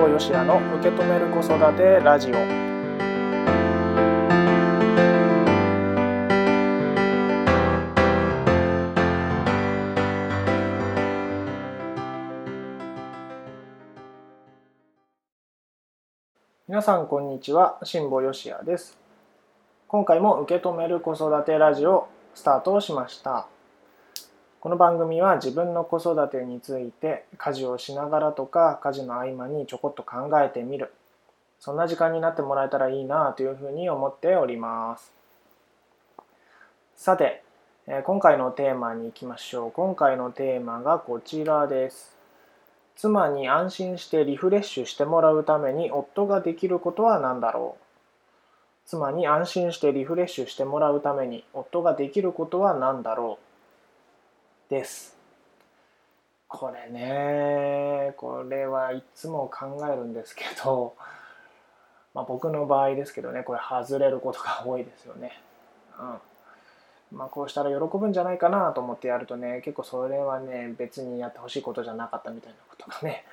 保よしやの受け止める子育てラジオ。皆さんこんにちは、新保よしやです。今回も受け止める子育てラジオスタートをしました。この番組は自分の子育てについて、家事をしながらとか家事の合間にちょこっと考えてみる、そんな時間になってもらえたらいいなというふうに思っております。さて、今回のテーマに行きましょう。今回のテーマがこちらです。妻に安心してリフレッシュしてもらうために夫ができることは何だろう。妻に安心してリフレッシュしてもらうために夫ができることは何だろうです。これね、これはいつも考えるんですけど、僕の場合ですけどね、これ外れることが多いですよね。こうしたら喜ぶんじゃないかなと思ってやるとね、結構それはね、別にやってほしいことじゃなかったみたいなことがね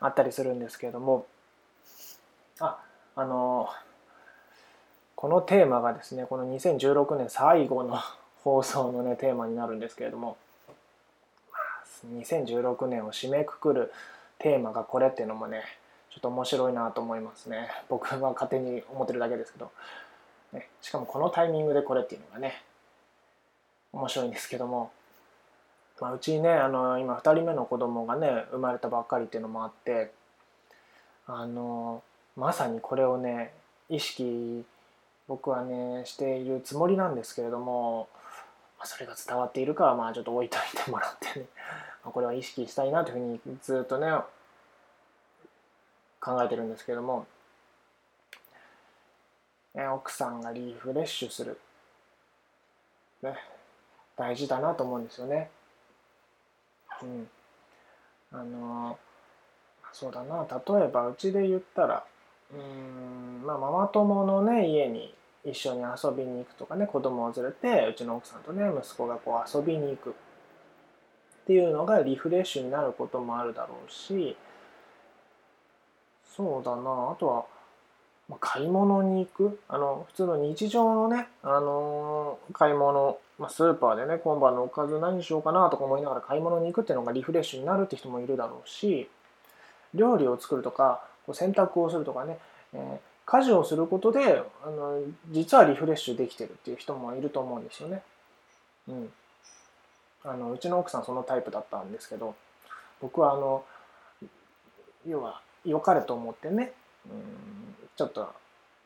あったりするんですけれども、このテーマがですね、この2016年最後の放送のねテーマになるんですけれども、2016年を締めくくるテーマがこれっていうのもね、ちょっと面白いなと思いますね。僕は勝手に思ってるだけですけど、ね、しかもこのタイミングでこれっていうのがね面白いんですけども、うちね今2人目の子供がね生まれたばっかりっていうのもあって、まさにこれをね意識僕はねしているつもりなんですけれども、それが伝わっているかはちょっと置いといてもらってね、これは意識したいなというふうにずっとね考えてるんですけども、奥さんがリフレッシュする、ね、大事だなと思うんですよね。そうだな、例えばうちで言ったらママ友のね家に一緒に遊びに行くとかね、子供を連れてうちの奥さんとね息子がこう遊びに行くっていうのがリフレッシュになることもあるだろうし、そうだな、あとは買い物に行く、普通の日常のね、買い物、スーパーでね今晩のおかず何しようかなとか思いながら買い物に行くっていうのがリフレッシュになるって人もいるだろうし、料理を作るとか洗濯をするとかね、家事をすることで実はリフレッシュできてるっていう人もいると思うんですよね。うちの奥さんそのタイプだったんですけど、僕は要は良かれと思ってね、ちょっと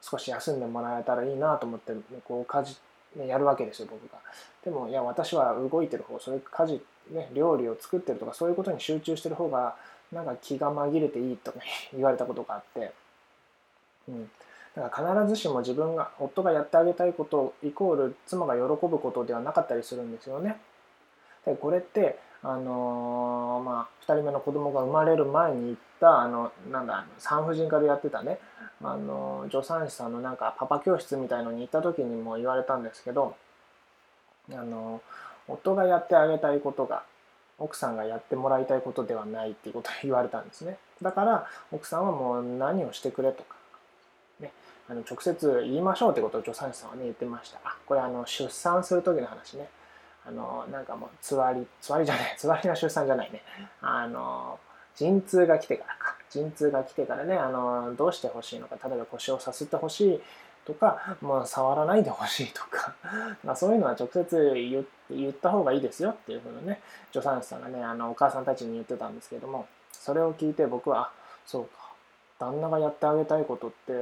少し休んでもらえたらいいなと思ってこう家事やるわけですよ、僕が。でもいや私は動いてる方、それ家事ね料理を作ってるとかそういうことに集中してる方がなんか気が紛れていいとか言われたことがあって。だから必ずしも自分が夫がやってあげたいことイコール妻が喜ぶことではなかったりするんですよね。でこれって2人目の子供が生まれる前に行った産婦人科でやってたね助産師さんのなんかパパ教室みたいのに行った時にも言われたんですけど、夫がやってあげたいことが奥さんがやってもらいたいことではないっていうことを言われたんですね。だから奥さんはもう何をしてくれとか直接言いましょうってことを助産師さんはね言ってました。これ出産する時の話ね。つわりの出産じゃないね。陣痛が来てからか。陣痛が来てからね、どうしてほしいのか。例えば腰をさすってほしいとか、触らないでほしいとか、そういうのは直接言った方がいいですよっていうふうにね、助産師さんがね、お母さんたちに言ってたんですけども、それを聞いて僕は、そうか、旦那がやってあげたいことって、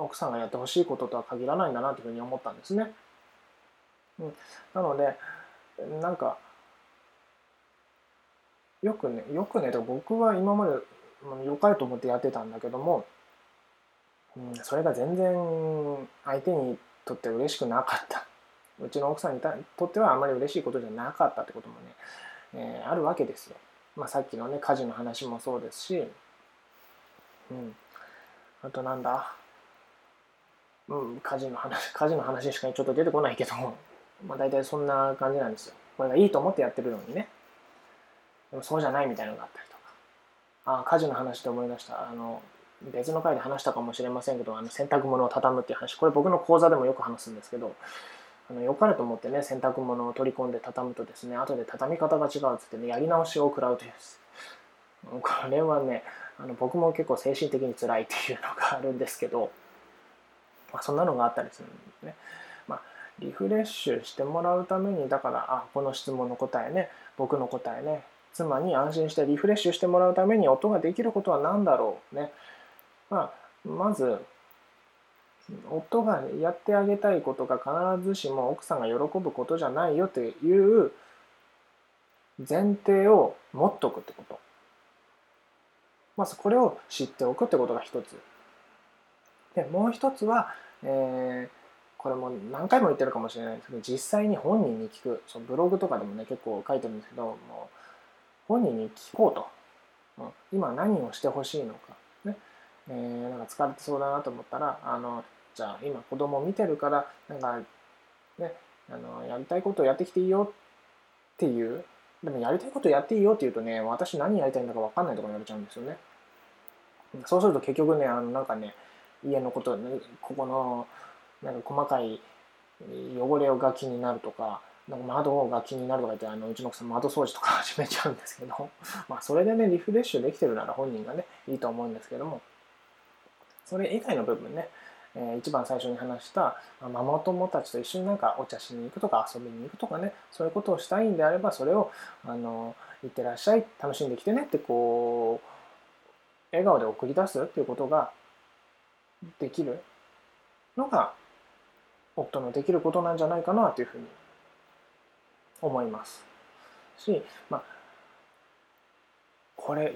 奥さんがやってほしいこととは限らないんだなというふうに思ったんですね。なのでなんかよくね僕は今までよかれと思ってやってたんだけども、それが全然相手にとって嬉しくなかった、うちの奥さんにとってはあまり嬉しいことじゃなかったってこともね、あるわけですよ。さっきのね家事の話もそうですし、あとなんだ家事の話しかちょっと出てこないけども、大体そんな感じなんですよ。これがいいと思ってやってるのにね、でもそうじゃないみたいなのがあったりとか、家事の話で思い出した別の回で話したかもしれませんけど洗濯物を畳むっていう話、これ僕の講座でもよく話すんですけど、良かれと思ってね洗濯物を取り込んで畳むとですね、後で畳み方が違うっつってねやり直しを食らうという、これはね僕も結構精神的に辛いっていうのがあるんですけど、そんなのがあったりするんですね。リフレッシュしてもらうために、だからこの質問の答えね、僕の答えね、妻に安心してリフレッシュしてもらうために夫ができることは何だろうね。まず夫がやってあげたいことが必ずしも奥さんが喜ぶことじゃないよという前提を持っとくってこと、まずこれを知っておくってことが一つで、もう一つは、これも何回も言ってるかもしれないですけど、実際に本人に聞く。そのブログとかでもね結構書いてるんですけど、もう本人に聞こうと、今何をしてほしいのかね、なんか疲れてそうだなと思ったら、じゃあ今子供を見てるからなんかねやりたいことをやってきていいよっていう、でもやりたいことをやっていいよって言うとね、私何やりたいんだか分かんないとか言われちゃうんですよね。そうすると結局ねなんかね家のことね、ここのなんか細かい汚れが気になるとか、なんか窓が気になるとか言ってうちの奥さん窓掃除とか始めちゃうんですけどそれでねリフレッシュできてるなら本人がねいいと思うんですけども、それ以外の部分ね、一番最初に話したママ友たちと一緒になんかお茶しに行くとか遊びに行くとかね、そういうことをしたいんであれば、それをいってらっしゃい楽しんできてねってこう笑顔で送り出すっていうことができるのが夫のできることなんじゃないかなというふうに思いますし、これ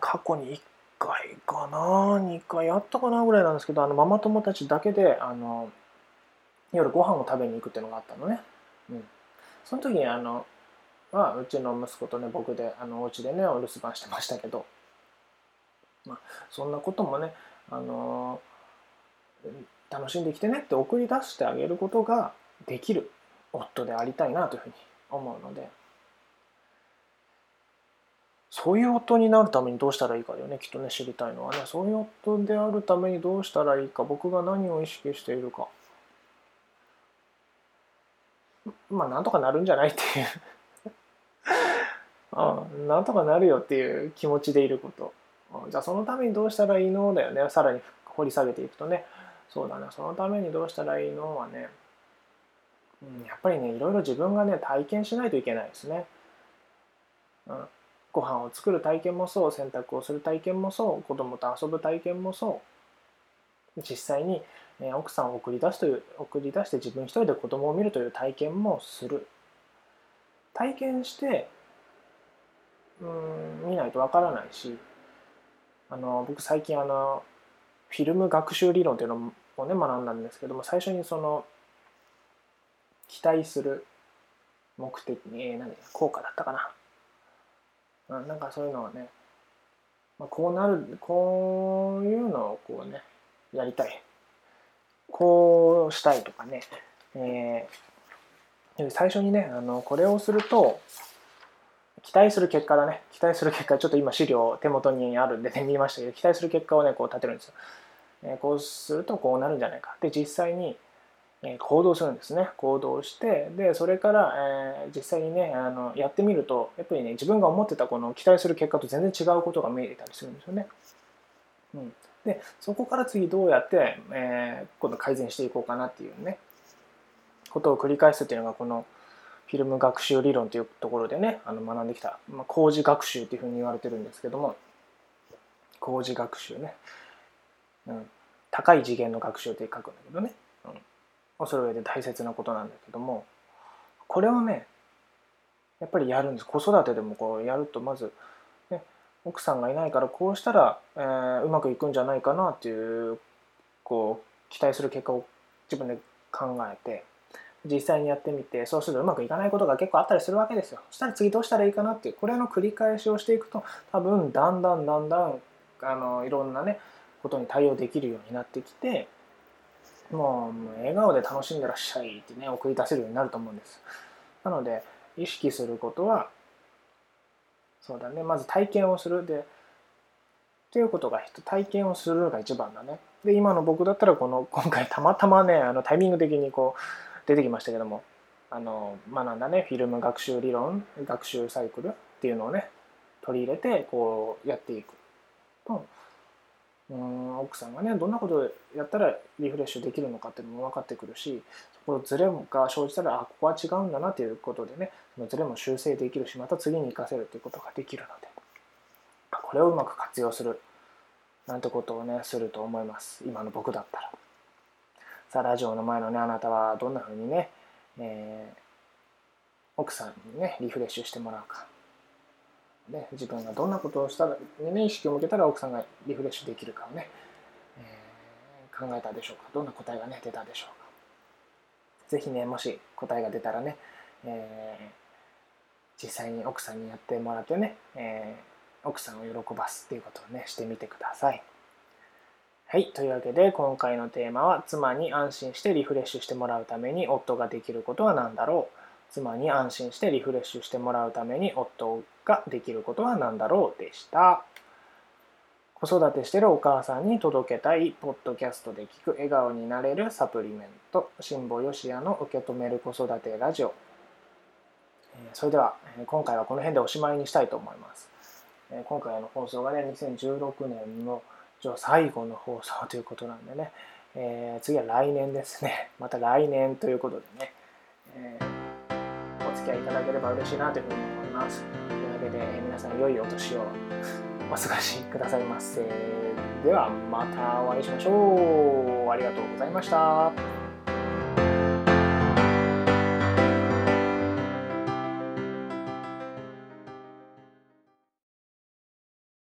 過去に1回かな2回やったかなぐらいなんですけど、ママ友たちだけで夜ご飯を食べに行くっていうのがあったのね、その時にうちの息子とね僕でお家でねお留守番してましたけど、そんなこともね楽しんできてねって送り出してあげることができる夫でありたいなというふうに思うので、そういう夫になるためにどうしたらいいかだよね、きっとね知りたいのはね、そういう夫であるためにどうしたらいいか、僕が何を意識しているか、なんとかなるんじゃないっていうなんとかなるよっていう気持ちでいること、じゃあそのためにどうしたらいいのだよね、さらに掘り下げていくとね、そうだね、そのためにどうしたらいいのはね、やっぱりねいろいろ自分がね体験しないといけないですね、ご飯を作る体験もそう、洗濯をする体験もそう、子供と遊ぶ体験もそう、実際に、奥さんを送り出して自分一人で子供を見るという体験もする、体験して見ないとわからないし、僕最近フィルム学習理論というのをね学んだんですけども、最初にその期待する目的に効果だったかな、なんかそういうのはね、こういうのをこうねやりたい、こうしたいとかね、最初にねこれをすると期待する結果だね、期待する結果、ちょっと今資料手元にあるんでね見ましたけど、期待する結果をねこう立てるんですよ、こうするとこうなるんじゃないかで実際に行動するんですね、行動して、でそれから、実際にねやってみるとやっぱりね自分が思ってたこの期待する結果と全然違うことが見えてたりするんですよね、でそこから次どうやって、今度改善していこうかなっていうねことを繰り返すっていうのがこのフィルム学習理論というところでね学んできた、工事学習というふうに言われてるんですけども、工事学習ね、高い次元の学習って書くんだけどね、それで大切なことなんだけども、これをねやっぱりやるんです。子育てでもこうやると、まず、ね、奥さんがいないからこうしたら、うまくいくんじゃないかなっていう、こう期待する結果を自分で考えて実際にやってみて、そうするとうまくいかないことが結構あったりするわけですよ。そしたら次どうしたらいいかなっていう、これの繰り返しをしていくと、多分だんだんいろんなねことに対応できるようになってきて、もう笑顔で楽しんでらっしゃいってね送り出せるようになると思うんです。なので意識することはそうだね、まず体験をする、でっていうことが体験をするのが一番だね。で今の僕だったら今回たまたまねタイミング的に出てきましたけども学んだねフィルム学習理論学習サイクルっていうのをね取り入れてやっていくと、奥さんがねどんなことをやったらリフレッシュできるのかっていうのも分かってくるし、そこのズレが生じたらここは違うんだなということでねそのズレも修正できるしまた次に生かせるということができるので、これをうまく活用するなんてことをねすると思います。今の僕だったらさあラジオの前のねあなたはどんな風にね、奥さんにねリフレッシュしてもらうか、ね、自分がどんなことをしたら、ね、意識を向けたら奥さんがリフレッシュできるかをね、考えたでしょうか。どんな答えが、ね、出たでしょうか。ぜひねもし答えが出たらね、実際に奥さんにやってもらってね、奥さんを喜ばすっていうことをねしてみてください。はい、というわけで今回のテーマは妻に安心してリフレッシュしてもらうために夫ができることは何だろう。妻に安心してリフレッシュしてもらうために夫ができることは何だろうでした。子育てしているお母さんに届けたいポッドキャストで聞く笑顔になれるサプリメント新保よしやの受け止める子育てラジオ。それでは今回はこの辺でおしまいにしたいと思います。今回の放送がね2016年の最後の放送ということなんでね、次は来年ですね。また来年ということでね、お付き合いいただければ嬉しいなというふうに思います。というわけで、皆さん良いお年をお過ごしくださいませ。ではまたお会いしましょう。ありがとうございました。